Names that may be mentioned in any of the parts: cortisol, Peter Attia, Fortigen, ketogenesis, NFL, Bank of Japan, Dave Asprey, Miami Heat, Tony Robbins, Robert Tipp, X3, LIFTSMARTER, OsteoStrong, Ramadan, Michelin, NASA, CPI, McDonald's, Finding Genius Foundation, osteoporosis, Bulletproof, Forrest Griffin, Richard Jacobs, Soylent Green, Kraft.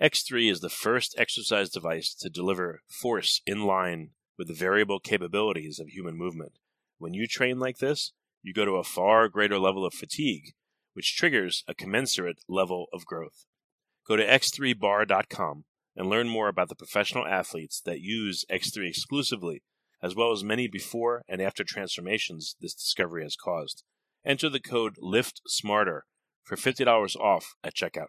X3 is the first exercise device to deliver force in line with the variable capabilities of human movement. When you train like this, you go to a far greater level of fatigue, which triggers a commensurate level of growth. Go to x3bar.com and learn more about the professional athletes that use X3 exclusively, as well as many before and after transformations this discovery has caused. Enter the code LIFTSMARTER for $50 off at checkout.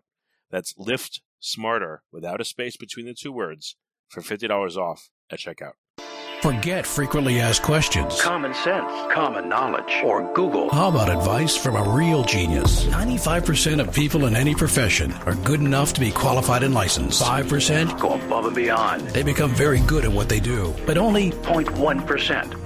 That's LIFT Smarter without a space between the two words for $50 off at checkout. Forget frequently asked questions, common sense, common knowledge, or Google. How about advice from a real genius? 95% of people in any profession are good enough to be qualified and licensed. 5% go above and beyond. They become very good at what they do, but only 0.1%.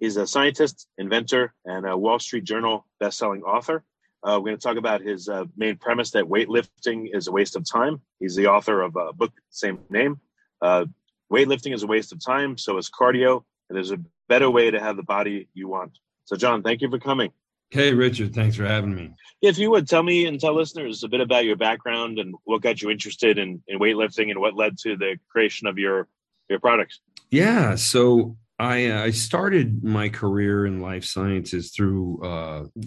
He's a scientist, inventor, and a Wall Street Journal bestselling author. We're going to talk about his main premise that weightlifting is a waste of time. He's the author of a book, same name. Weightlifting is a waste of time, so is cardio, and there's a better way to have the body you want. So, John, thank you for coming. Hey, Richard, thanks for having me. If you would, tell me and tell listeners a bit about your background and what got you interested in weightlifting and what led to the creation of your products. Yeah, so I started my career in life sciences through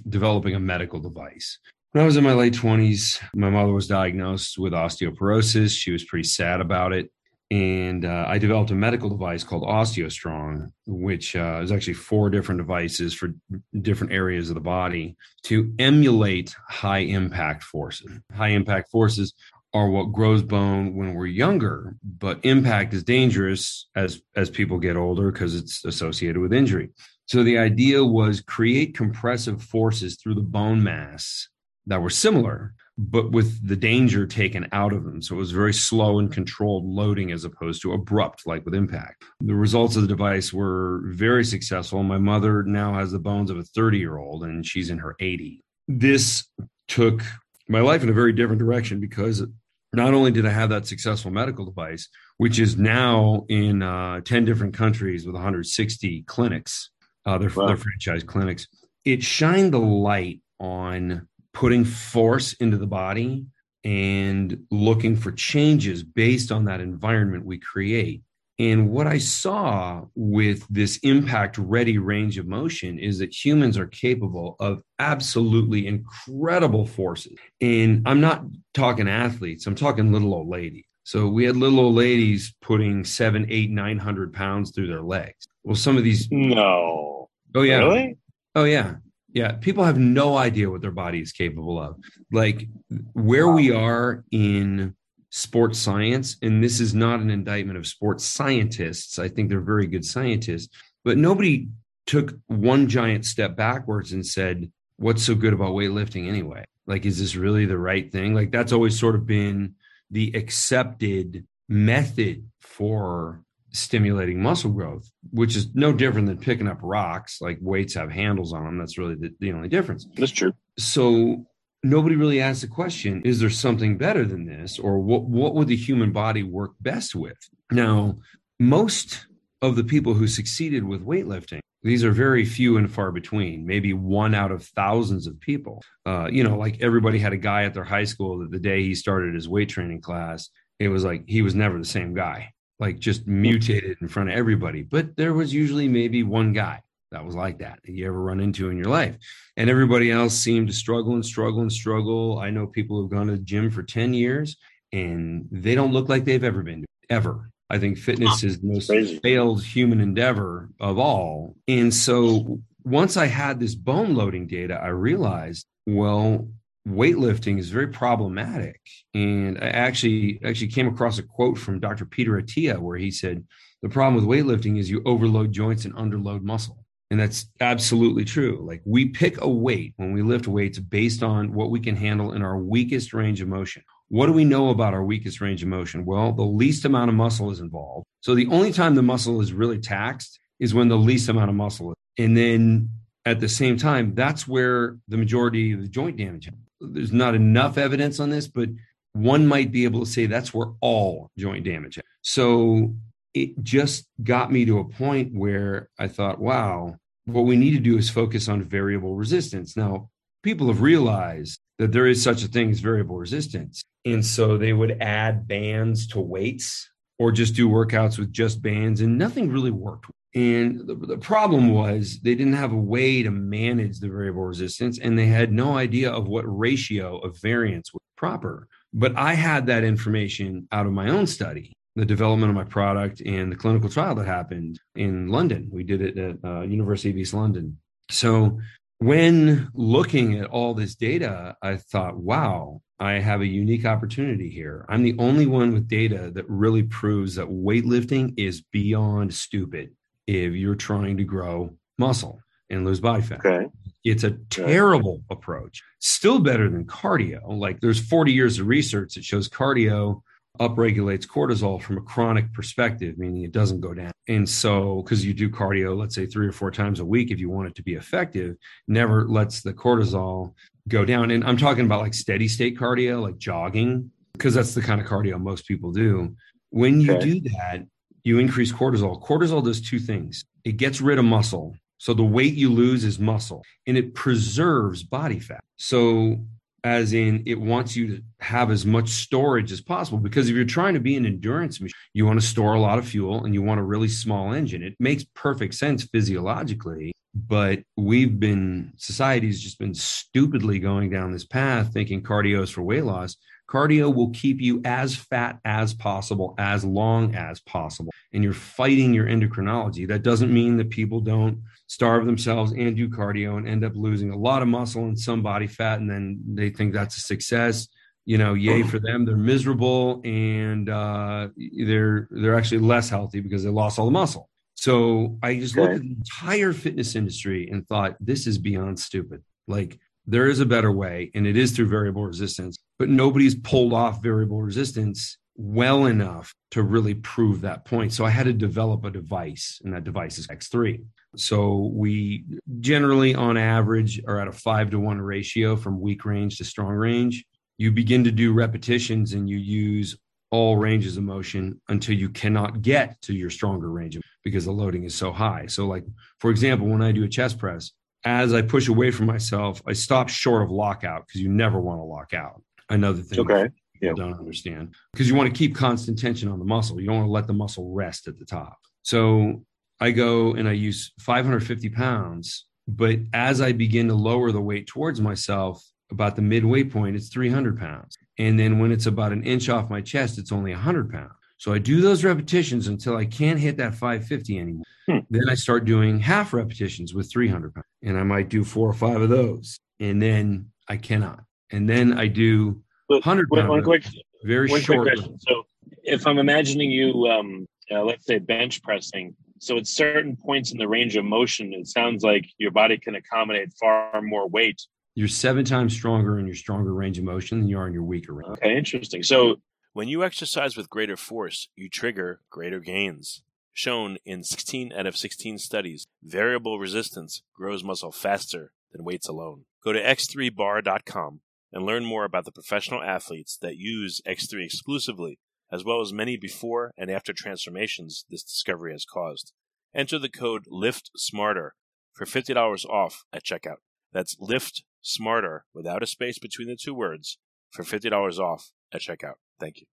developing a medical device. When I was in my late 20s, my mother was diagnosed with osteoporosis. She was pretty sad about it. And I developed a medical device called OsteoStrong, which is actually 4 different devices for different areas of the body to emulate high impact forces. High impact forces are what grows bone when we're younger, but impact is dangerous as people get older because it's associated with injury. So the idea was create compressive forces through the bone mass that were similar, but with the danger taken out of them. So it was very slow and controlled loading as opposed to abrupt, like with impact. The results of the device were very successful. My mother now has the bones of a 30-year-old and she's in her 80s. This took my life in a very different direction because not only did I have that successful medical device, which is now in 10 different countries with 160 clinics, they're franchise clinics, it shined the light on putting force into the body and looking for changes based on that environment we create. And what I saw with this impact-ready range of motion is that humans are capable of absolutely incredible forces. And I'm not talking athletes. I'm talking little old ladies. So we had little old ladies putting 700, 800, 900 pounds through their legs. Well, some of these... No. Oh, yeah. Really? Oh, yeah. Yeah. People have no idea what their body is capable of. Like where we are in sports science, and this is not an indictment of sports scientists. I think they're very good scientists, but nobody took one giant step backwards and said, what's so good about weightlifting anyway? Like, is this really the right thing? Like, that's always sort of been the accepted method for stimulating muscle growth, which is no different than picking up rocks. Like, weights have handles on them. That's really the only difference. That's true. So nobody really asked the question, is there something better than this? Or what would the human body work best with? Now, most of the people who succeeded with weightlifting, these are very few and far between, maybe 1 out of thousands of people. Like everybody had a guy at their high school that the day he started his weight training class, it was like he was never the same guy, like just mutated in front of everybody. But there was usually maybe one guy that was like that you ever run into in your life. And everybody else seemed to struggle. I know people who've gone to the gym for 10 years and they don't look like they've ever been to, ever. I think fitness is the most failed human endeavor of all. And so once I had this bone loading data, I realized, well, weightlifting is very problematic. And I actually came across a quote from Dr. Peter Attia where he said, the problem with weightlifting is you overload joints and underload muscle. And that's absolutely true. Like, we pick a weight when we lift weights based on what we can handle in our weakest range of motion. What do we know about our weakest range of motion? Well, the least amount of muscle is involved. So the only time the muscle is really taxed is when the least amount of muscle is. And then at the same time, that's where the majority of the joint damage happens. There's not enough evidence on this, but one might be able to say that's where all joint damage happens. So it just got me to a point where I thought, wow, what we need to do is focus on variable resistance. Now, people have realized that there is such a thing as variable resistance. And so they would add bands to weights or just do workouts with just bands, and nothing really worked. And the problem was they didn't have a way to manage the variable resistance, and they had no idea of what ratio of variance was proper. But I had that information out of my own study, the development of my product and the clinical trial that happened in London. We did it at University of East London. So when looking at all this data, I thought, wow, I have a unique opportunity here. I'm the only one with data that really proves that weightlifting is beyond stupid if you're trying to grow muscle and lose body fat. Okay. It's a terrible approach. Still better than cardio. Like, there's 40 years of research that shows cardio upregulates cortisol from a chronic perspective, meaning it doesn't go down. And so, because you do cardio, let's say 3 or 4 times a week, if you want it to be effective, never lets the cortisol go down. And I'm talking about like steady state cardio, like jogging, because that's the kind of cardio most people do. When you do that, you increase cortisol. Cortisol does 2 things. It gets rid of muscle. So the weight you lose is muscle, and it preserves body fat. So as in, it wants you to have as much storage as possible, because if you're trying to be an endurance machine, you want to store a lot of fuel and you want a really small engine. It makes perfect sense physiologically, but society's just been stupidly going down this path thinking cardio is for weight loss. Cardio will keep you as fat as possible, as long as possible. And you're fighting your endocrinology. That doesn't mean that people don't starve themselves and do cardio and end up losing a lot of muscle and some body fat. And then they think that's a success, you know, yay for them. They're miserable, and they're actually less healthy because they lost all the muscle. So I just looked at the entire fitness industry and thought, this is beyond stupid. Like, there is a better way, and it is through variable resistance, but nobody's pulled off variable resistance well enough to really prove that point. So I had to develop a device, and that device is X3. So we generally, on average, are at a 5-to-1 ratio from weak range to strong range. You begin to do repetitions and you use all ranges of motion until you cannot get to your stronger range because the loading is so high. So, like, for example, when I do a chest press, as I push away from myself, I stop short of lockout, because you never want to lock out. Another thing people don't understand, because you want to keep constant tension on the muscle. You don't want to let the muscle rest at the top. So I go and I use 550 pounds, but as I begin to lower the weight towards myself, about the midway point, it's 300 pounds. And then when it's about an inch off my chest, it's only 100 pounds. So I do those repetitions until I can't hit that 550 anymore. Then I start doing half repetitions with 300 pounds, and I might do 4 or 5 of those. And then I cannot. And then I do 100 pounds, very short. So if I'm imagining you, let's say, bench pressing, so at certain points in the range of motion, it sounds like your body can accommodate far more weight. You're 7 times stronger in your stronger range of motion than you are in your weaker range. Okay, interesting. So when you exercise with greater force, you trigger greater gains. Shown in 16 out of 16 studies, variable resistance grows muscle faster than weights alone. Go to x3bar.com and learn more about the professional athletes that use X3 exclusively, as well as many before and after transformations this discovery has caused. Enter the code LIFTSMARTER for $50 off at checkout. That's LIFTSMARTER without a space between the 2 words for $50 off at checkout. Thank you.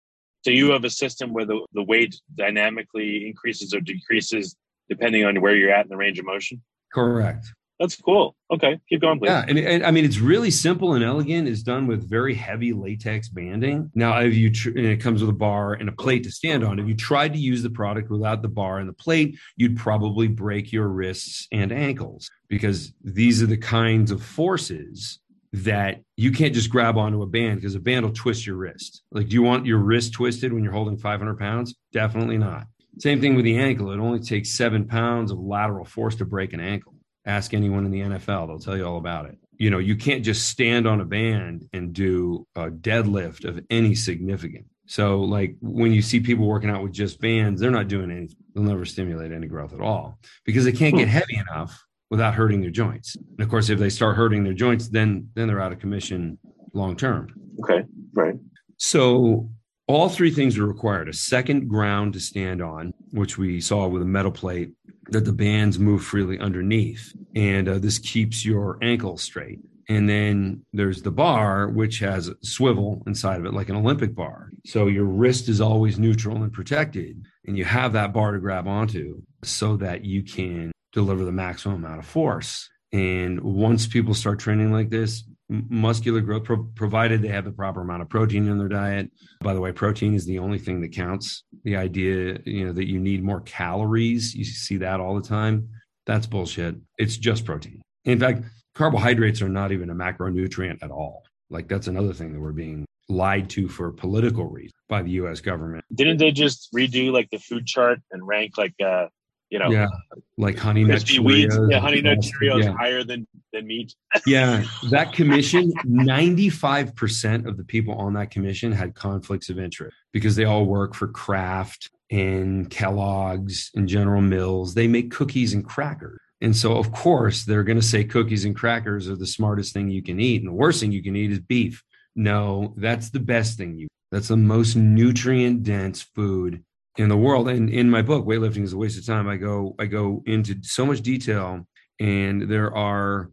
So you have a system where the weight dynamically increases or decreases depending on where you're at in the range of motion? Correct. That's cool. Okay. Keep going, please. Yeah. And I mean, it's really simple and elegant. It's done with very heavy latex banding. Now, if you and it comes with a bar and a plate to stand on. If you tried to use the product without the bar and the plate, you'd probably break your wrists and ankles, because these are the kinds of forces that you can't just grab onto a band, because a band will twist your wrist. Like, do you want your wrist twisted when you're holding 500 pounds? Definitely not. Same thing with the ankle. It only takes 7 pounds of lateral force to break an ankle. Ask anyone in the NFL. They'll tell you all about it. you know, you can't just stand on a band and do a deadlift of any significance. So like when you see people working out with just bands, they're not doing anything. They'll never stimulate any growth at all because they can't get heavy enough without hurting their joints. And of course, if they start hurting their joints, then they're out of commission long-term. Okay. Right. So all three things are required: a second ground to stand on, which we saw with a metal plate, that the bands move freely underneath. And this keeps your ankle straight. And then there's the bar, which has a swivel inside of it, like an Olympic bar. So your wrist is always neutral and protected. And you have that bar to grab onto so that you can deliver the maximum amount of force. And once people start training like this, muscular growth, provided they have the proper amount of protein in their diet. By the way, protein is the only thing that counts. The idea, you know, that you need more calories, you see that all the time. That's bullshit. It's just protein. In fact, carbohydrates are not even a macronutrient at all. Like that's another thing that we're being lied to for political reasons by the U.S. government. Didn't they just redo like the food chart and rank like, like honey nut Cheerios. Yeah, honey nut Cheerios higher than meat. Yeah, that commission, 95% of the people on that commission had conflicts of interest because they all work for Kraft and Kellogg's and General Mills. They make cookies and crackers. And so, of course, they're going to say cookies and crackers are the smartest thing you can eat. And the worst thing you can eat is beef. No, that's the best thing you. That's the most nutrient-dense food in the world. And in my book, Weightlifting is a Waste of Time, I go into so much detail, and there are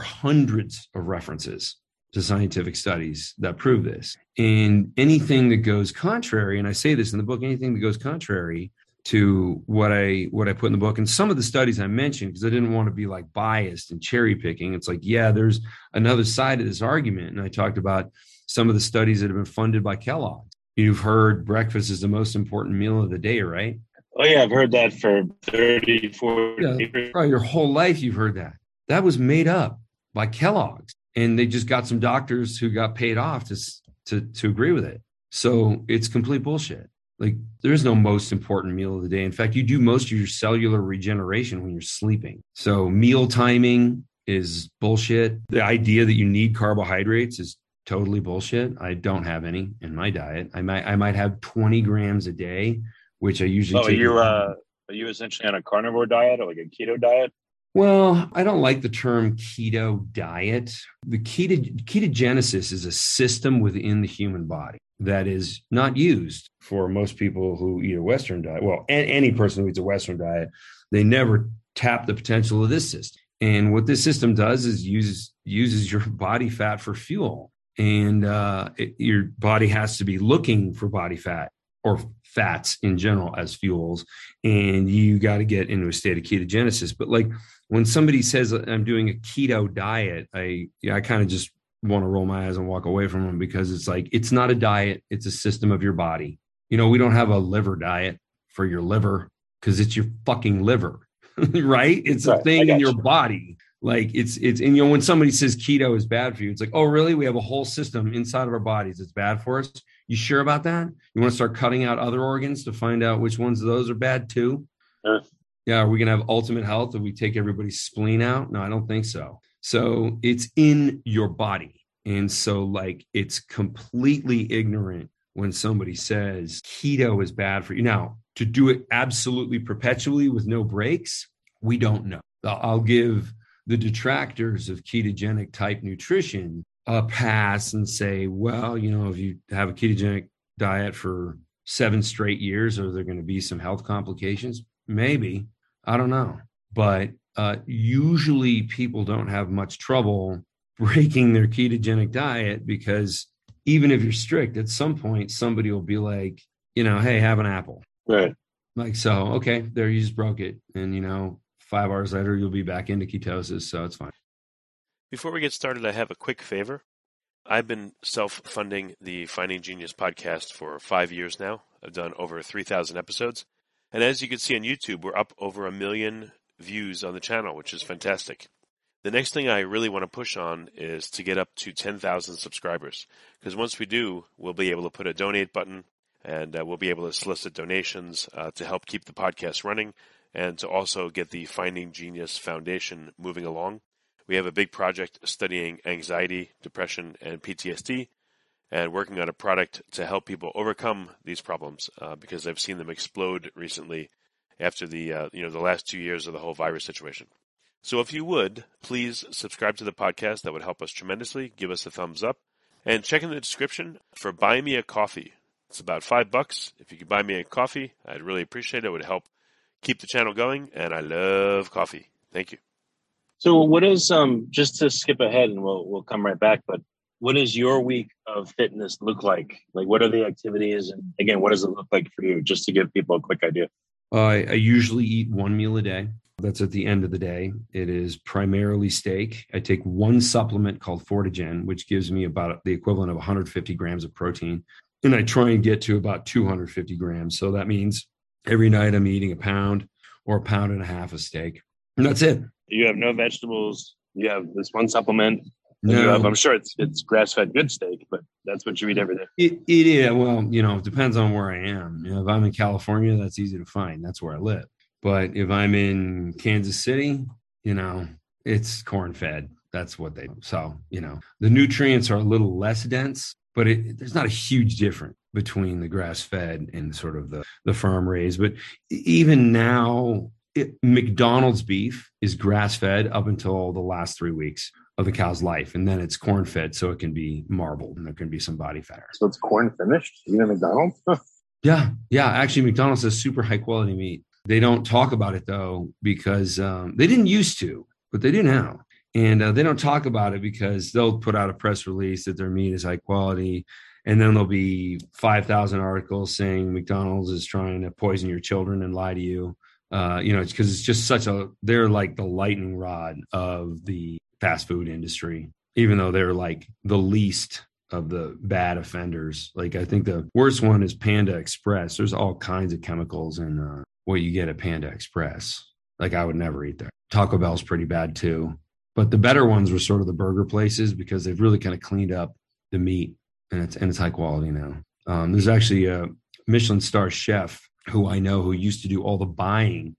hundreds of references to scientific studies that prove this. And anything that goes contrary, and I say this in the book, anything that goes contrary to what I put in the book and some of the studies I mentioned, because I didn't want to be like biased and cherry picking. It's like, yeah, there's another side of this argument. And I talked about some of the studies that have been funded by Kellogg. You've heard breakfast is the most important meal of the day, right? Oh, yeah. I've heard that for 30, 40 years. Probably your whole life you've heard that. That was made up by Kellogg's. And they just got some doctors who got paid off to agree with it. So it's complete bullshit. Like there is no most important meal of the day. In fact, you do most of your cellular regeneration when you're sleeping. So meal timing is bullshit. The idea that you need carbohydrates is totally bullshit. I don't have any in my diet. I might have 20 grams a day, which I usually take. Are you essentially on a carnivore diet or like a keto diet? Well, I don't like the term keto diet. The ketogenesis is a system within the human body that is not used for most people who eat a Western diet. Well, any person who eats a Western diet, they never tap the potential of this system. And what this system does is uses your body fat for fuel. And your body has to be looking for body fat or fats in general as fuels. And you got to get into a state of ketogenesis. But like when somebody says I'm doing a keto diet, I kind of just want to roll my eyes and walk away from them, because it's like, it's not a diet. It's a system of your body. You know, we don't have a liver diet for your liver because it's your fucking liver, right? It's a thing in your body. Like it's, and you know, when somebody says keto is bad for you, it's like, oh, really? We have a whole system inside of our bodies that's bad for us. You sure about that? You want to start cutting out other organs to find out which ones of those are bad too? Yeah. Are we going to have ultimate health if we take everybody's spleen out? No, I don't think so. So it's in your body. And so like, it's completely ignorant when somebody says keto is bad for you. Now, to do it absolutely perpetually with no breaks, we don't know. I'll give the detractors of ketogenic type nutrition a pass and say, well, you know, if you have a ketogenic diet for 7 straight years, are there going to be some health complications? Maybe. I don't know. But usually people don't have much trouble breaking their ketogenic diet, because even if you're strict, at some point, somebody will be like, you know, hey, have an apple. Right. Like, so, okay, there, you just broke it. And, you know, 5 hours later, you'll be back into ketosis, so it's fine. Before we get started, I have a quick favor. I've been self-funding the Finding Genius podcast for 5 years now. I've done over 3,000 episodes. And as you can see on YouTube, we're up over 1 million views on the channel, which is fantastic. The next thing I really want to push on is to get up to 10,000 subscribers. Because once we do, we'll be able to put a donate button, and we'll be able to solicit donations to help keep the podcast running, and to also get the Finding Genius Foundation moving along, We have a big project studying anxiety, depression, and PTSD, and working on a product to help people overcome these problems because I've seen them explode recently after the last 2 years of the whole virus situation. So if you would, please subscribe to the podcast. That would help us tremendously. Give us a thumbs up. And check in the description for Buy Me a Coffee. It's about $5. If you could buy me a coffee, I'd really appreciate it. It would help keep the channel going, and I love coffee. Thank you. So what is, just to skip ahead, and we'll come right back, but what does your week of fitness look like? Like, what are the activities? And again, what does it look like for you? Just to give people a quick idea. I usually eat one meal a day. That's at the end of the day. It is primarily steak. I take one supplement called Fortigen, which gives me about the equivalent of 150 grams of protein. And I try and get to about 250 grams. So that means every night I'm eating a pound or a pound and a half of steak. And that's it. You have no vegetables. You have this one supplement. No. You have, I'm sure it's grass-fed good steak, but that's what you eat every day. It is. Well, it depends on where I am. If I'm in California, that's easy to find. That's where I live. But if I'm in Kansas City, it's corn-fed. That's what they do. So, the nutrients are a little less dense, but there's not a huge difference between the grass-fed and sort of the farm-raised. But even now, McDonald's beef is grass-fed up until the last 3 weeks of the cow's life, and then it's corn-fed, so it can be marbled, and there can be some body fat. So it's corn-finished, even at McDonald's? Yeah. Actually, McDonald's has super high-quality meat. They don't talk about it, though, because they didn't used to, but they do now. And they don't talk about it because they'll put out a press release that their meat is high quality, and then there'll be 5,000 articles saying McDonald's is trying to poison your children and lie to you. It's because it's just they're like the lightning rod of the fast food industry, even though they're like the least of the bad offenders. Like, I think the worst one is Panda Express. There's all kinds of chemicals in what you get at Panda Express. Like, I would never eat there. Taco Bell's pretty bad too. But the better ones were sort of the burger places because they've really kind of cleaned up the meat, and it's high quality now. There's actually a Michelin star chef who I know who used to do all the buying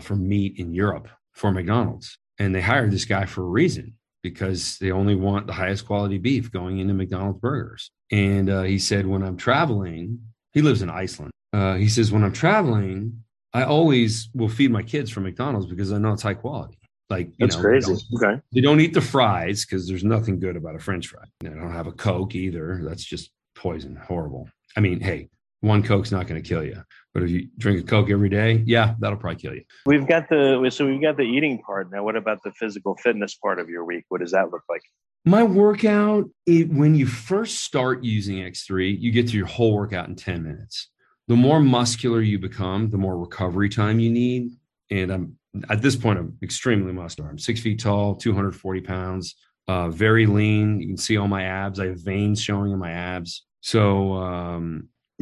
for meat in Europe for McDonald's. And they hired this guy for a reason, because they only want the highest quality beef going into McDonald's burgers. And he said, when I'm traveling, he lives in Iceland. He says, when I'm traveling, I always will feed my kids from McDonald's because I know it's high quality. Like, that's crazy. They don't eat the fries because there's nothing good about a French fry. They don't have a Coke either. That's just poison. Horrible. I mean, hey, one Coke's not going to kill you, but if you drink a Coke every day, yeah, that'll probably kill you. We've got the eating part. Now, what about the physical fitness part of your week? What does that look like? My workout, when you first start using X3, you get through your whole workout in 10 minutes. The more muscular you become, the more recovery time you need. And at this point, I'm extremely muscular. I'm 6 feet tall, 240 pounds, very lean. You can see all my abs. I have veins showing in my abs. So,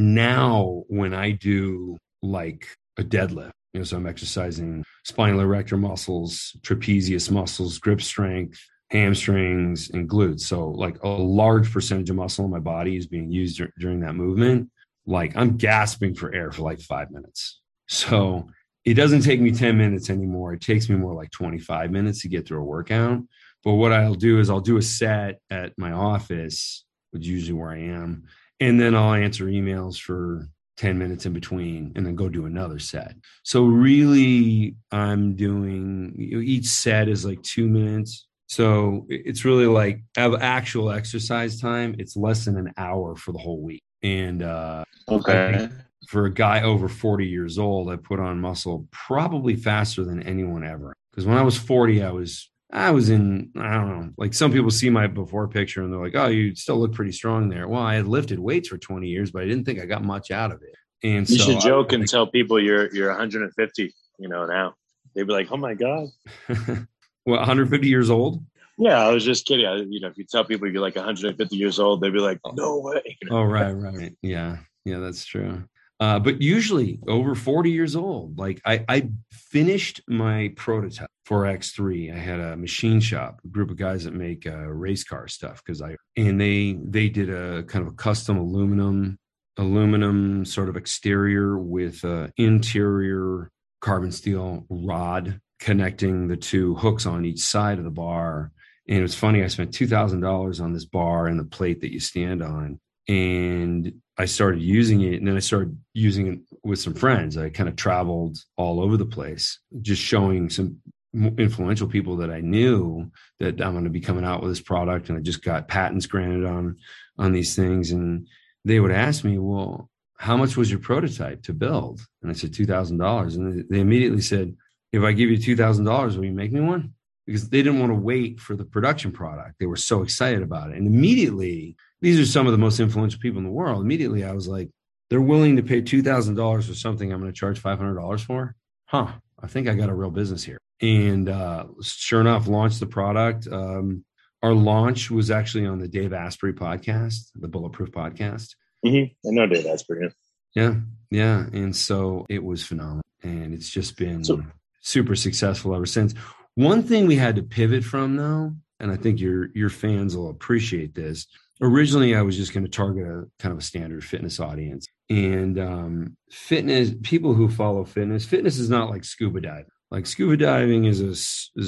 now, when I do like a deadlift, so I'm exercising spinal erector muscles, trapezius muscles, grip strength, hamstrings, and glutes. So like a large percentage of muscle in my body is being used during that movement. Like, I'm gasping for air for like 5 minutes. So it doesn't take me 10 minutes anymore. It takes me more like 25 minutes to get through a workout. But what I'll do is I'll do a set at my office, which is usually where I am. And then I'll answer emails for 10 minutes in between and then go do another set. So really, I'm doing each set is like 2 minutes. So it's really like I have actual exercise time. It's less than an hour for the whole week. And for a guy over 40 years old, I put on muscle probably faster than anyone ever. Because when I was 40, I was in, I don't know, like some people see my before picture and they're like, oh, you still look pretty strong there. Well, I had lifted weights for 20 years, but I didn't think I got much out of it. And you should joke and tell people you're 150, now. They'd be like, oh my God. Well, 150 years old? Yeah, I was just kidding. If you tell people you're like 150 years old, they'd be like, no way. Oh, right. Yeah, that's true. But usually over 40 years old, like I finished my prototype for X3. I had a machine shop, a group of guys that make race car stuff, and they did a kind of a custom aluminum sort of exterior with interior carbon steel rod connecting the two hooks on each side of the bar. And it was funny, I spent $2,000 on this bar and the plate that you stand on. And I started using it, and then I started using it with some friends. I kind of traveled all over the place, just showing some influential people that I knew that I'm going to be coming out with this product. And I just got patents granted on these things. And they would ask me, well, how much was your prototype to build? And I said, $2,000. And they immediately said, if I give you $2,000, will you make me one? Because they didn't want to wait for the production product. They were so excited about it. And immediately, these are some of the most influential people in the world. Immediately, I was like, they're willing to pay $2,000 for something I'm going to charge $500 for? Huh, I think I got a real business here. And sure enough, launched the product. Our launch was actually on the Dave Asprey podcast, the Bulletproof podcast. Mm-hmm. I know Dave Asprey. Yeah. And so it was phenomenal. And it's just been super successful ever since. One thing we had to pivot from, though, and I think your fans will appreciate this. Originally, I was just going to target a kind of a standard fitness audience. And fitness, people who follow fitness is not like scuba diving. Like scuba diving is a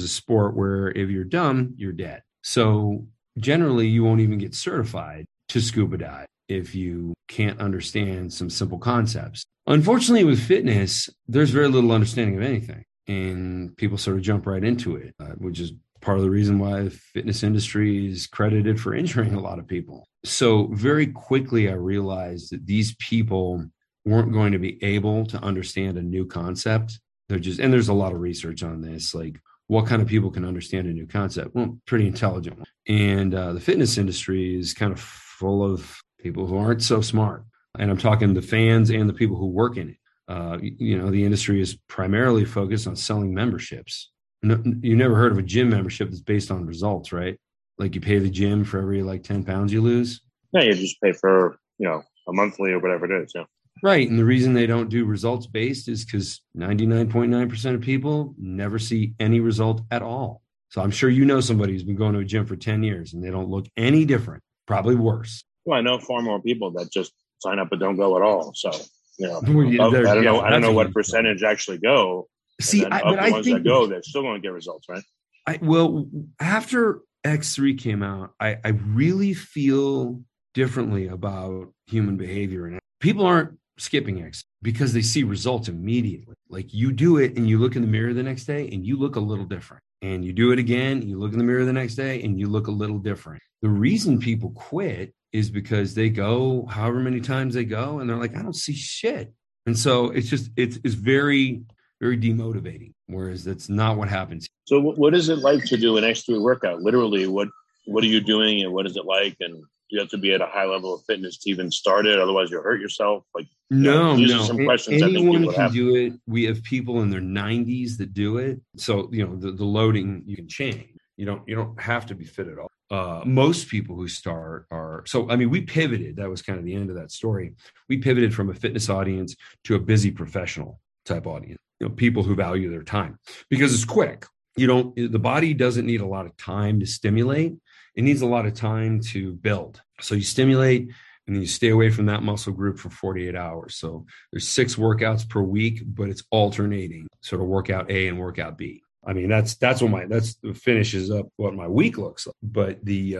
sport where if you're dumb, you're dead. So generally, you won't even get certified to scuba dive if you can't understand some simple concepts. Unfortunately, with fitness, there's very little understanding of anything, and people sort of jump right into it, which is part of the reason why the fitness industry is credited for injuring a lot of people. So very quickly, I realized that these people weren't going to be able to understand a new concept. They're just, and there's a lot of research on this, like what kind of people can understand a new concept? Well, pretty intelligent one. And the fitness industry is kind of full of people who aren't so smart. And I'm talking the fans and the people who work in it. The industry is primarily focused on selling memberships. No, you never heard of a gym membership that's based on results, right? Like you pay the gym for every 10 pounds you lose. No, you just pay for, a monthly or whatever it is. Yeah. Right. And the reason they don't do results based is because 99.9% of people never see any result at all. So I'm sure somebody who's been going to a gym for 10 years and they don't look any different, probably worse. Well, I know far more people that just sign up but don't go at all. So, I don't know what percentage actually go. See, they're still going to get results, right? After X3 came out, I really feel differently about human behavior. And people aren't skipping X because they see results immediately. Like you do it and you look in the mirror the next day and you look a little different. And you do it again, you look in the mirror the next day and you look a little different. The reason people quit is because they go however many times they go and they're like, I don't see shit. And so it's just, it's very, very demotivating, whereas that's not what happens. So what is it like to do an X3 workout? Literally, what are you doing and what is it like? And you have to be at a high level of fitness to even start it. Otherwise, you'll hurt yourself. Some questions. Anyone can do it. We have people in their 90s that do it. So, the loading, you can change. You don't have to be fit at all. Most people who start are, we pivoted. That was kind of the end of that story. We pivoted from a fitness audience to a busy professional type audience, people who value their time because it's quick. The body doesn't need a lot of time to stimulate. It needs a lot of time to build. So you stimulate and then you stay away from that muscle group for 48 hours. So there's 6 workouts per week, but it's alternating sort of workout A and workout B. That's finishes up what my week looks like. But the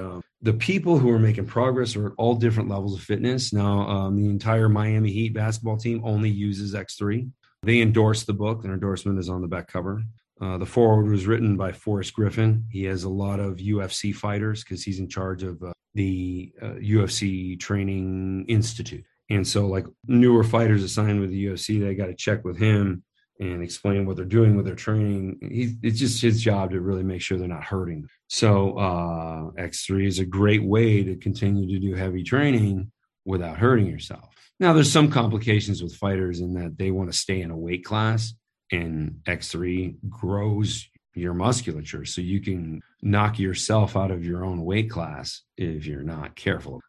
people who are making progress are at all different levels of fitness. Now, the entire Miami Heat basketball team only uses X3. They endorse the book. Their endorsement is on the back cover. The foreword was written by Forrest Griffin. He has a lot of UFC fighters because he's in charge of the UFC Training Institute. And so newer fighters assigned with the UFC, they got to check with him and explain what they're doing with their training. It's just his job to really make sure they're not hurting. So X3 is a great way to continue to do heavy training without hurting yourself. Now, there's some complications with fighters in that they want to stay in a weight class, and X3 grows your musculature. So you can knock yourself out of your own weight class if you're not careful,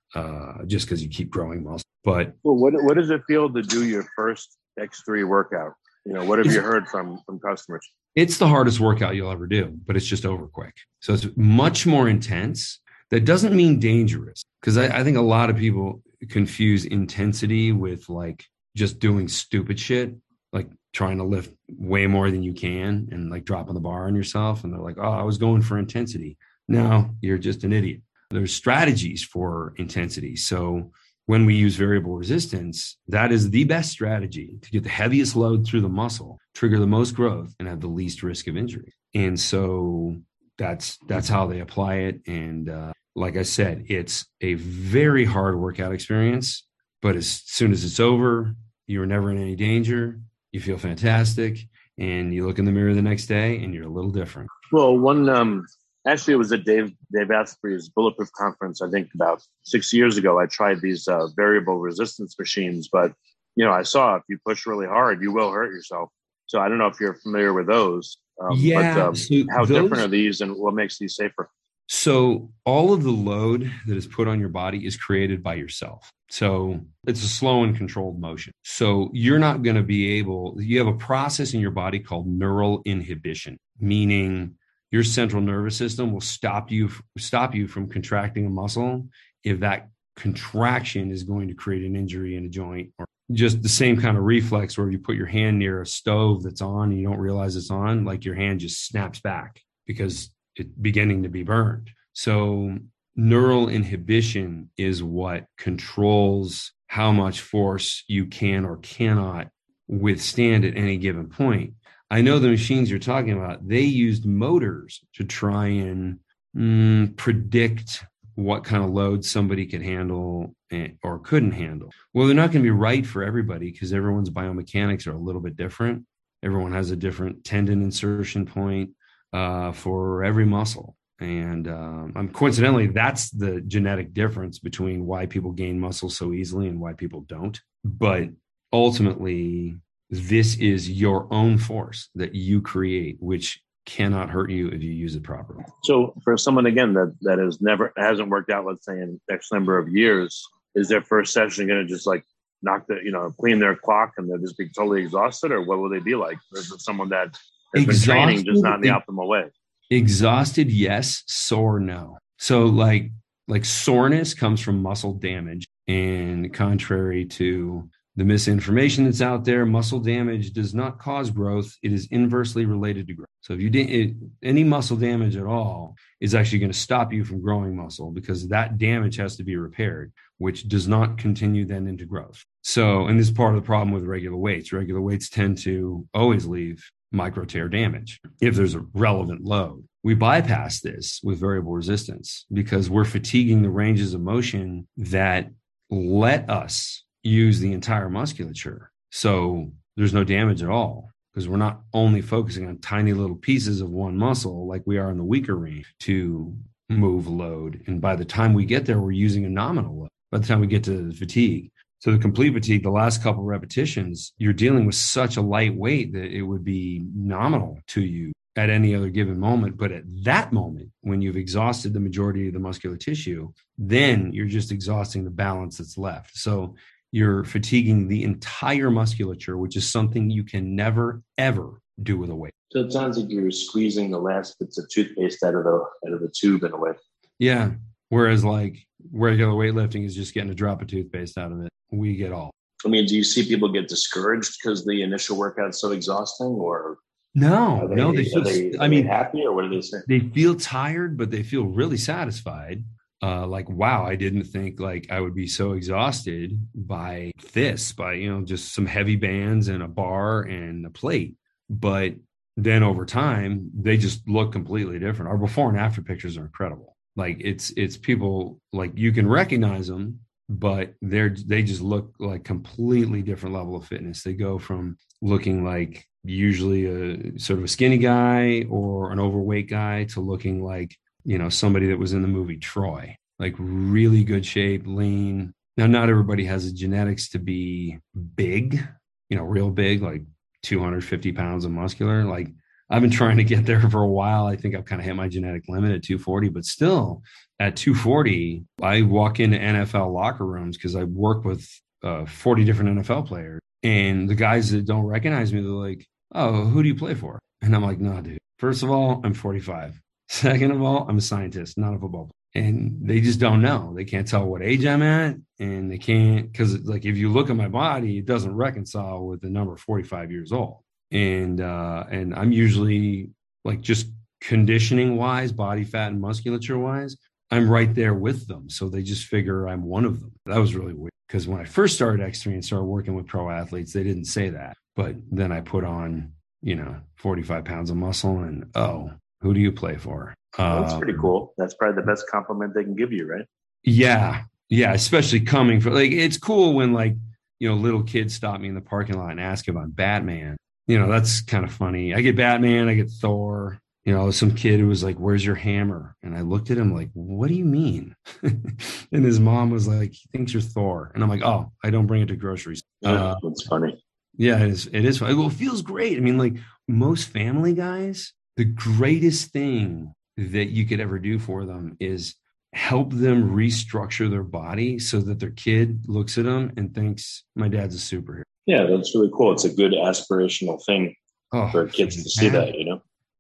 just because you keep growing muscle. But what does it feel to do your first X3 workout? What have you heard from customers? It's the hardest workout you'll ever do, but it's just over quick. So it's much more intense. That doesn't mean dangerous, because I think a lot of people confuse intensity with just doing stupid shit. Like trying to lift way more than you can and like dropping the bar on yourself. And they're like, oh, I was going for intensity. No, you're just an idiot. There's strategies for intensity. So when we use variable resistance, that is the best strategy to get the heaviest load through the muscle, trigger the most growth, and have the least risk of injury. And so that's how they apply it. And like I said, it's a very hard workout experience, but as soon as it's over, you're never in any danger. You feel fantastic, and you look in the mirror the next day and you're a little different. Well, one, actually it was at Dave Asprey's Bulletproof conference, I think about 6 years ago, I tried these variable resistance machines, but you know, I saw if you push really hard, you will hurt yourself. So I don't know if you're familiar with those, so how different are these and what makes these safer? So all of the load that is put on your body is created by yourself. So it's a slow and controlled motion. So you're not going to be able, you have a process in your body called neural inhibition, meaning your central nervous system will stop you from contracting a muscle if that contraction is going to create an injury in a joint, or just the same kind of reflex where you put your hand near a stove that's on and you don't realize it's on, like your hand just snaps back because it's beginning to be burned. So neural inhibition is what controls how much force you can or cannot withstand at any given point. I know the machines you're talking about, they used motors to try and predict what kind of load somebody could handle or couldn't handle. Well, they're not going to be right for everybody because everyone's biomechanics are a little bit different. Everyone has a different tendon insertion point for every muscle. And coincidentally, that's the genetic difference between why people gain muscle so easily and why people don't. But ultimately, this is your own force that you create, which cannot hurt you if you use it properly. So for someone, again, that hasn't worked out, let's say in X number of years, is their first session going to just like clean their clock and they'll just be totally exhausted, or what will they be like versus someone that has been training just not in the optimal way? Exhausted, yes. Sore, no. So like soreness comes from muscle damage, and contrary to the misinformation that's out there, muscle damage does not cause growth. It is inversely related to growth. So if you any muscle damage at all is actually going to stop you from growing muscle, because that damage has to be repaired, which does not continue then into growth. So, and this is part of the problem with regular weights. Regular weights tend to always leave micro tear damage if there's a relevant load. We bypass this with variable resistance because we're fatiguing the ranges of motion that let us use the entire musculature. So there's no damage at all because we're not only focusing on tiny little pieces of one muscle like we are in the weaker range to move load. And by the time we get there, we're using a nominal load by the time we get to fatigue. So the complete fatigue, the last couple repetitions, you're dealing with such a light weight that it would be nominal to you at any other given moment. But at that moment, when you've exhausted the majority of the muscular tissue, then you're just exhausting the balance that's left. So you're fatiguing the entire musculature, which is something you can never, ever do with a weight. So it sounds like you're squeezing the last bits of toothpaste out of the tube in a way. Yeah. Whereas like regular weightlifting is just getting a drop of toothpaste out of it. We get all. I mean, do you see people get discouraged because the initial workout's so exhausting, or no? Are they happy, or what do they say? They feel tired, but they feel really satisfied. Like, wow, I didn't think like I would be so exhausted by just some heavy bands and a bar and a plate. But then over time, they just look completely different. Our before and after pictures are incredible. Like it's people like you can recognize them, but they just look like completely different level of fitness. They go from looking like usually a sort of a skinny guy or an overweight guy to looking like, you know, somebody that was in the movie Troy, like really good shape, lean. Now, not everybody has the genetics to be big, you know, real big, like 250 pounds of muscular. Like I've been trying to get there for a while. I think I've kind of hit my genetic limit at 240, but still at 240, I walk into NFL locker rooms because I work with 40 different NFL players. And the guys that don't recognize me, they're like, oh, who do you play for? And I'm like, no, dude. First of all, I'm 45. Second of all, I'm a scientist, not a football player. And they just don't know. They can't tell what age I'm at. And they can't, because like if you look at my body, it doesn't reconcile with the number 45 years old. And I'm usually like just conditioning wise, body fat and musculature wise, I'm right there with them. So they just figure I'm one of them. That was really weird because when I first started X3 and started working with pro athletes, they didn't say that. But then I put on, 45 pounds of muscle and, oh, who do you play for? That's pretty cool. That's probably the best compliment they can give you, right? Yeah. Yeah. Especially coming from it's cool when little kids stop me in the parking lot and ask if I'm Batman. That's kind of funny. I get Batman, I get Thor. Some kid who was like, where's your hammer? And I looked at him like, what do you mean? And his mom was like, he thinks you're Thor. And I'm like, oh, I don't bring it to groceries. That's funny. Yeah, it is funny. Well, it feels great. I mean, most family guys, the greatest thing that you could ever do for them is help them restructure their body so that their kid looks at them and thinks my dad's a superhero. Yeah, that's really cool. It's a good aspirational thing for kids to see that,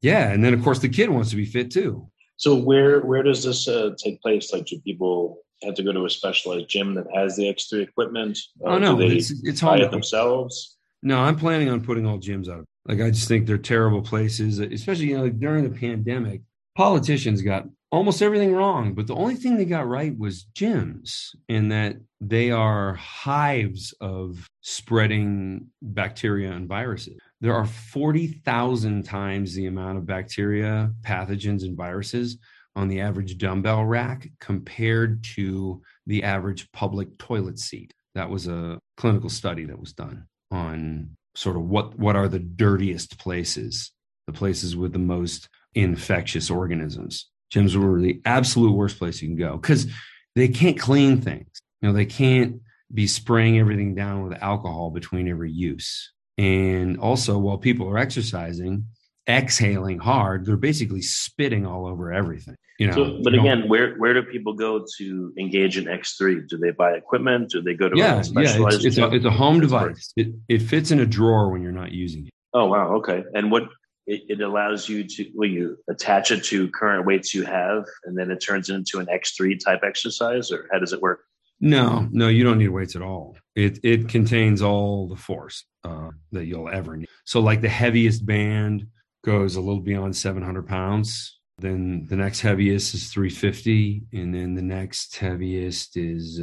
Yeah. And then, of course, the kid wants to be fit, too. So where does this take place? Do people have to go to a specialized gym that has the X3 equipment? No, do they it's buy it themselves? No, I'm planning on putting all gyms out. I just think they're terrible places, especially, during the pandemic, politicians got almost everything wrong. But the only thing they got right was gyms, in that they are hives of spreading bacteria and viruses. There are 40,000 times the amount of bacteria, pathogens, and viruses on the average dumbbell rack compared to the average public toilet seat. That was a clinical study that was done on sort of what are the dirtiest places, the places with the most infectious organisms. Gyms were the absolute worst place you can go because they can't clean things. They can't be spraying everything down with alcohol between every use. And also, while people are exercising, exhaling hard, they're basically spitting all over everything. But again, where do people go to engage in X3? Do they buy equipment? Do they go to a specialized gym? It's a home device. It fits in a drawer when you're not using it. Oh, wow. Okay. And what it allows you to, you attach it to current weights you have, and then it turns into an X3 type exercise, or how does it work? No, you don't need weights at all. It contains all the force that you'll ever need. So the heaviest band goes a little beyond 700 pounds. Then the next heaviest is 350. And then the next heaviest is,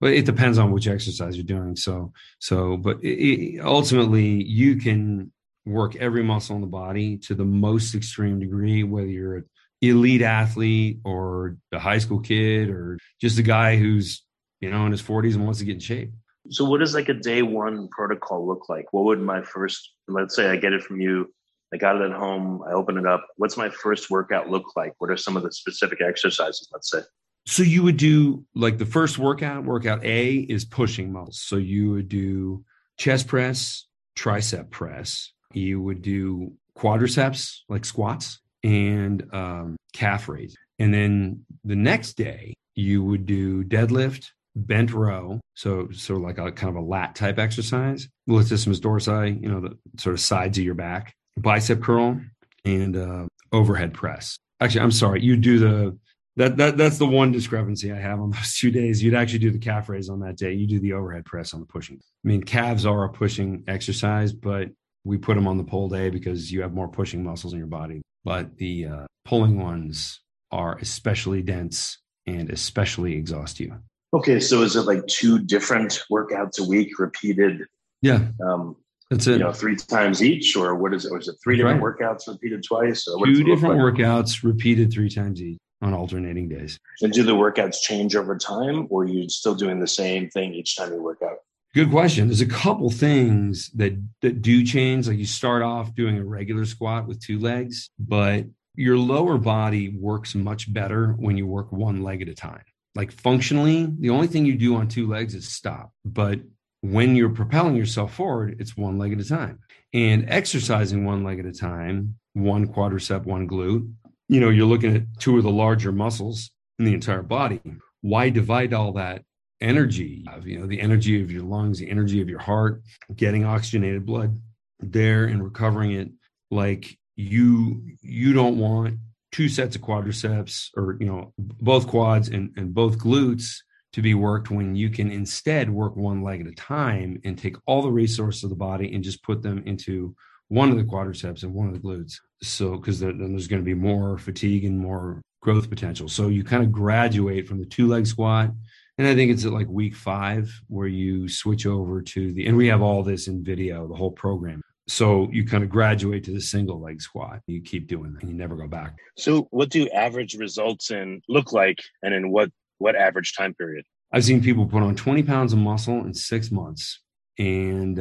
it depends on which exercise you're doing. But ultimately you can work every muscle in the body to the most extreme degree, whether you're an elite athlete or a high school kid or just a guy who's, in his 40s and wants to get in shape. So what does a day one protocol look like? What would my first, let's say I get it from you, I got it at home, I open it up. What's my first workout look like? What are some of the specific exercises, let's say? So you would do the first workout A is pushing muscles. So you would do chest press, tricep press. You would do quadriceps, squats, and calf raises. And then the next day, you would do deadlift, bent row. So a kind of a lat type exercise, latissimus dorsi, the sort of sides of your back, bicep curl, and overhead press. Actually, I'm sorry. You do that's the one discrepancy I have on those 2 days. You'd actually do the calf raise on that day. You do the overhead press on the pushing. I mean, calves are a pushing exercise, but we put them on the pull day because you have more pushing muscles in your body. But the pulling ones are especially dense and especially exhaust you. Okay. So is it 2 different workouts a week repeated? Yeah. That's it. 3 times each, or what is it? Or is it 3 different workouts repeated twice? Or 2 different workouts repeated 3 times each on alternating days. And do the workouts change over time, or are you still doing the same thing each time you work out? Good question. There's a couple things that do change. You start off doing a regular squat with 2 legs, but your lower body works much better when you work 1 leg at a time. Functionally, the only thing you do on 2 legs is stop. But when you're propelling yourself forward, it's 1 leg at a time. And exercising 1 leg at a time, 1 quadricep, 1 glute, you're looking at 2 of the larger muscles in the entire body. Why divide all that energy, the energy of your lungs, the energy of your heart, getting oxygenated blood there and recovering it? You don't want 2 sets of quadriceps or, both quads and both glutes to be worked when you can instead work 1 leg at a time and take all the resources of the body and just put them into one of the quadriceps and one of the glutes. So, because then there's going to be more fatigue and more growth potential. So you kind of graduate from the two-leg squat. And I think it's at like week 5 where you switch over to the, and we have all this in video, the whole program. So you kind of graduate to the single leg squat. You keep doing that and you never go back. So what do average results in look like? And in what average time period? I've seen people put on 20 pounds of muscle in 6 months. And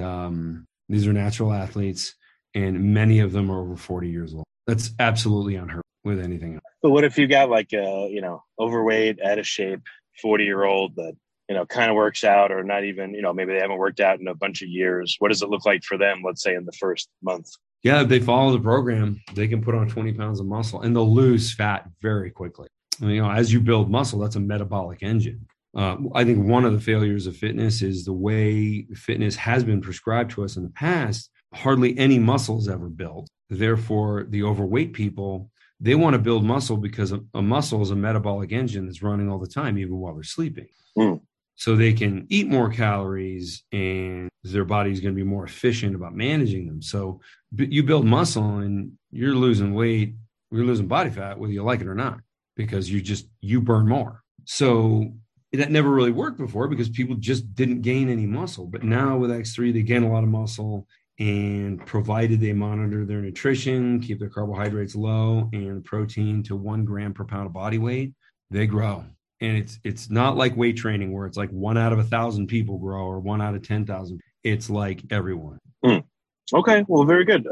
these are natural athletes. And many of them are over 40 years old. That's absolutely unheard of with anything else. But what if you got like a, you know, overweight, out of shape, 40-year-old that, you know, kind of works out or not even, you know, maybe they haven't worked out in a bunch of years. What does it look like for them, let's say, in the first month? Yeah, if they follow the program, they can put on 20 pounds of muscle and they'll lose fat very quickly. You know, as you build muscle, that's a metabolic engine. I think one of the failures of fitness is the way fitness has been prescribed to us in the past. Hardly any muscle is ever built. Therefore, the overweight people, they want to build muscle because a muscle is a metabolic engine that's running all the time, even while they're sleeping. Mm. So they can eat more calories and their body's going to be more efficient about managing them. So you build muscle and you're losing weight, you're losing body fat, whether you like it or not, because you burn more. So that never really worked before because people just didn't gain any muscle. But now with X3, they gain a lot of muscle. And provided they monitor their nutrition, keep their carbohydrates low and protein to 1 gram per pound of body weight, they grow. And it's not like weight training where it's like 1 out of 1,000 people grow or 1 out of 10,000. It's like everyone. Mm. Okay. Well, very good.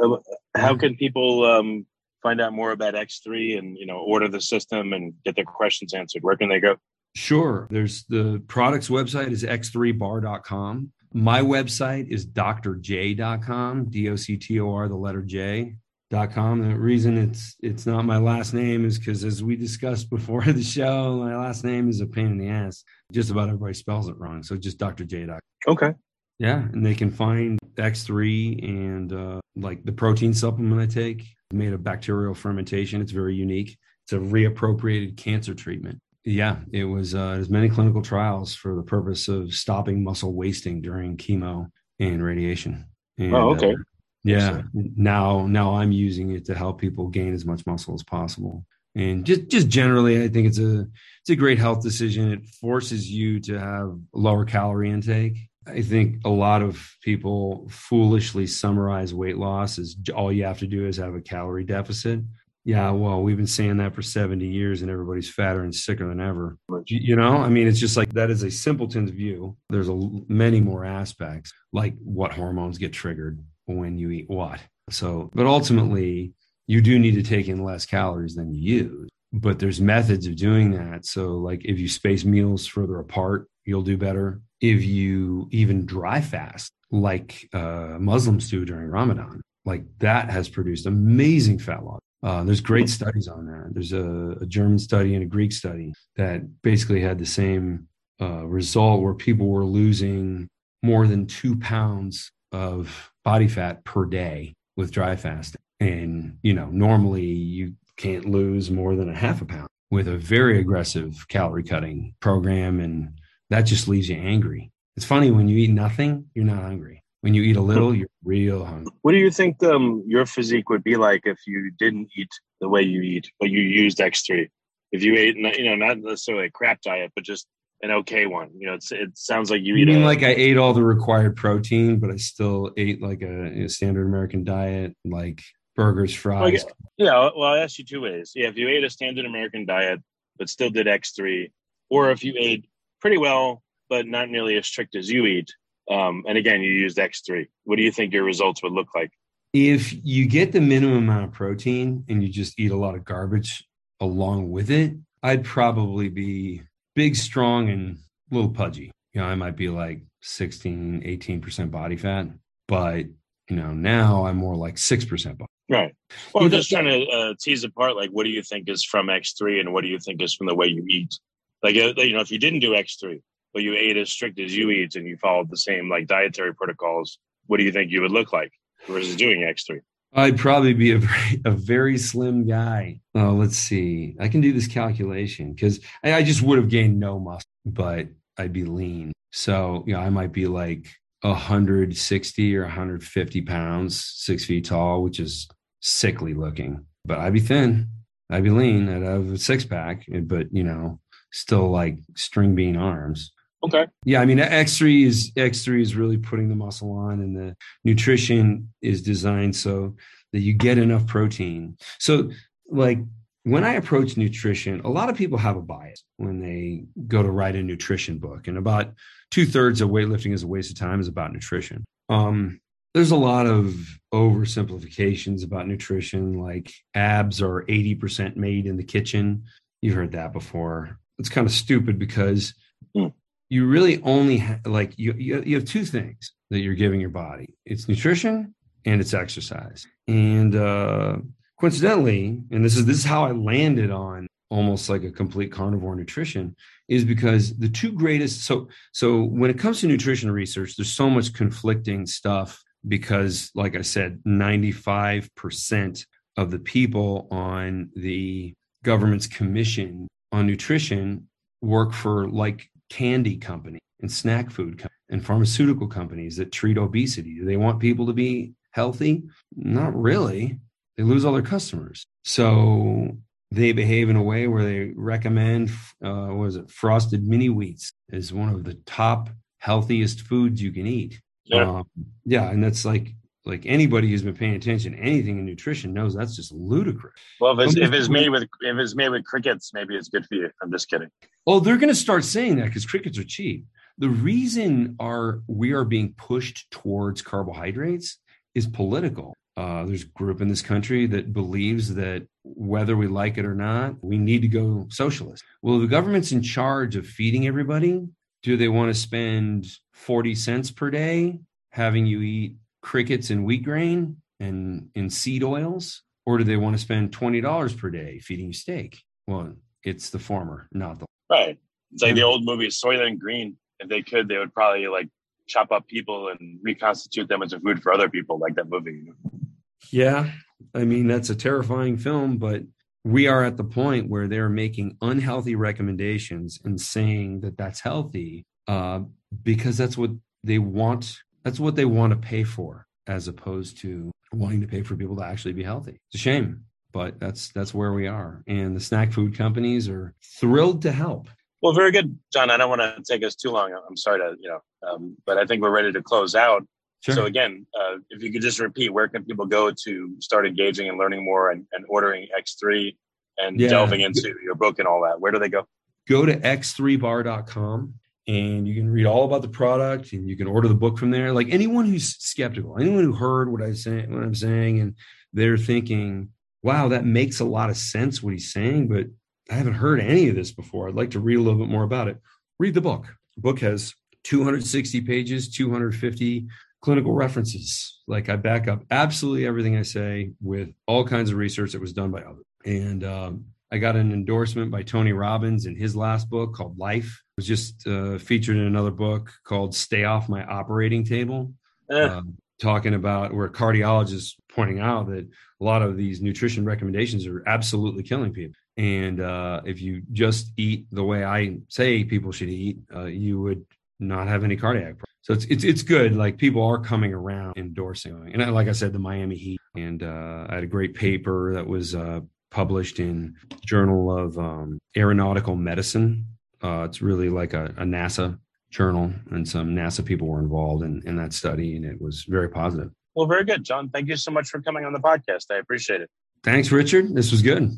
How can people find out more about X3 and, you know, order the system and get their questions answered? Where can they go? Sure. There's the product's website is x3bar.com. My website is drj.com, D-O-C-T-O-R, the letter J.com. The reason it's not my last name is because, as we discussed before the show, my last name is a pain in the ass. Just about everybody spells it wrong. So just drj.com. Okay. Yeah. And they can find X3 and like the protein supplement I take. It's made of bacterial fermentation. It's very unique. It's a reappropriated cancer treatment. Yeah, it was as many clinical trials for the purpose of stopping muscle wasting during chemo and radiation. And, okay. Yeah. Now I'm using it to help people gain as much muscle as possible. And just generally, I think it's a great health decision. It forces you to have lower calorie intake. I think a lot of people foolishly summarize weight loss as all you have to do is have a calorie deficit. Yeah, well, we've been saying that for 70 years and everybody's fatter and sicker than ever. You know, I mean, it's just like that is a simpleton's view. There's many more aspects, like what hormones get triggered when you eat what. So, but ultimately, you do need to take in less calories than you use. But there's methods of doing that. So like if you space meals further apart, you'll do better. If you even dry fast, like Muslims do during Ramadan, like that has produced amazing fat loss. There's great studies on that. There's a German study and a Greek study that basically had the same result where people were losing more than 2 pounds of body fat per day with dry fasting. And, you know, normally you can't lose more than a half a pound with a very aggressive calorie cutting program. And that just leaves you angry. It's funny, when you eat nothing, you're not hungry. When you eat a little, you're real hungry. What do you think your physique would be like if you didn't eat the way you eat, but you used X3? If you ate, you know, not necessarily a crap diet, but just an okay one. You know, it sounds like you mean like I ate all the required protein, but I still ate like a standard American diet, like burgers, fries. Well, yeah, well, I'll ask you two ways. Yeah, if you ate a standard American diet, but still did X3, or if you ate pretty well, but not nearly as strict as you eat. And again, you used X3. What do you think your results would look like? If you get the minimum amount of protein and you just eat a lot of garbage along with it, I'd probably be big, strong, and a little pudgy. You know, I might be like 16, 18% body fat, but you know, now I'm more like 6% body. Right. Well, I'm just trying to tease apart, like, what do you think is from X3 and what do you think is from the way you eat? Like, you know, if you didn't do X3, but you ate as strict as you eat and you followed the same like dietary protocols, what do you think you would look like versus doing X3? I'd probably be a very slim guy. Let's see. I can do this calculation because I just would have gained no muscle, but I'd be lean. So, you know, I might be like 160 or 150 pounds, 6 feet tall, which is sickly looking, but I'd be thin. I'd be lean. I'd have a six pack, but you know, still like string bean arms. Okay. Yeah. I mean, X3 is really putting the muscle on, and the nutrition is designed so that you get enough protein. So like when I approach nutrition, a lot of people have a bias when they go to write a nutrition book, and about 2/3 of weightlifting is a waste of time is about nutrition. There's a lot of oversimplifications about nutrition, like abs are 80% made in the kitchen. You've heard that before. It's kind of stupid because you really only you have two things that you're giving your body. It's nutrition and it's exercise. And coincidentally, and this is how I landed on almost like a complete carnivore nutrition, is because the two greatest. So when it comes to nutrition research, there's so much conflicting stuff. Because, like I said, 95% of the people on the government's commission on nutrition work for like candy company and snack food and pharmaceutical companies that treat obesity. Do they want people to be healthy? Not really. They lose all their customers. So they behave in a way where they recommend, frosted mini wheats as one of the top healthiest foods you can eat. Yeah. And that's like anybody who's been paying attention to anything in nutrition knows that's just ludicrous. Well, if it's made with crickets, maybe it's good for you. I'm just kidding. Oh, they're going to start saying that because crickets are cheap. The reason we are being pushed towards carbohydrates is political. There's a group in this country that believes that whether we like it or not, we need to go socialist. Well, the government's in charge of feeding everybody. Do they want to spend 40 cents per day having you eat crickets and wheat grain and in seed oils? Or do they want to spend $20 per day feeding you steak? Well, it's the former, not the latter. Right. It's like the old movie, Soylent Green. If they could, they would probably like chop up people and reconstitute them into food for other people, like that movie. Yeah. I mean, that's a terrifying film, but we are at the point where they're making unhealthy recommendations and saying that that's healthy because that's what they want. That's what they want to pay for, as opposed to wanting to pay for people to actually be healthy. It's a shame, but that's where we are. And the snack food companies are thrilled to help. Well, very good, John. I don't want to take us too long. I'm sorry to, but I think we're ready to close out. Sure. So again, if you could just repeat, where can people go to start engaging and learning more and ordering X3 and delving into your book and all that? Where do they go? Go to x3bar.com and you can read all about the product and you can order the book from there. Like anyone who's skeptical, anyone who heard what I'm saying, and they're thinking, wow, that makes a lot of sense what he's saying, but I haven't heard any of this before. I'd like to read a little bit more about it. Read the book. The book has 260 pages, 250 clinical references. Like I back up absolutely everything I say with all kinds of research that was done by others. And I got an endorsement by Tony Robbins in his last book called Life. It was just featured in another book called Stay Off My Operating Table, talking about where cardiologists pointing out that a lot of these nutrition recommendations are absolutely killing people. And if you just eat the way I say people should eat, you would not have any cardiac problems. So it's good. Like people are coming around endorsing. And like I said, the Miami Heat. And I had a great paper that was published in Journal of Aeronautical Medicine. It's really like a NASA journal, and some NASA people were involved in that study. And it was very positive. Well, very good, John. Thank you so much for coming on the podcast. I appreciate it. Thanks, Richard. This was good.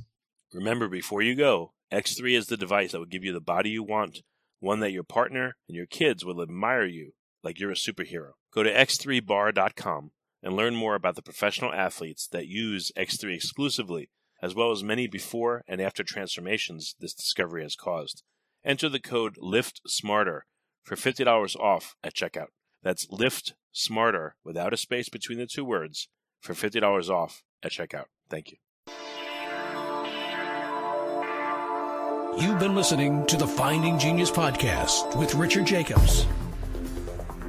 Remember, before you go, X3 is the device that will give you the body you want, one that your partner and your kids will admire you like you're a superhero. Go to x3bar.com and learn more about the professional athletes that use X3 exclusively, as well as many before and after transformations this discovery has caused. Enter the code LIFTSMARTER for $50 off at checkout. That's LIFTSMARTER without a space between the two words for $50 off at checkout. Thank you. You've been listening to the Finding Genius podcast with Richard Jacobs.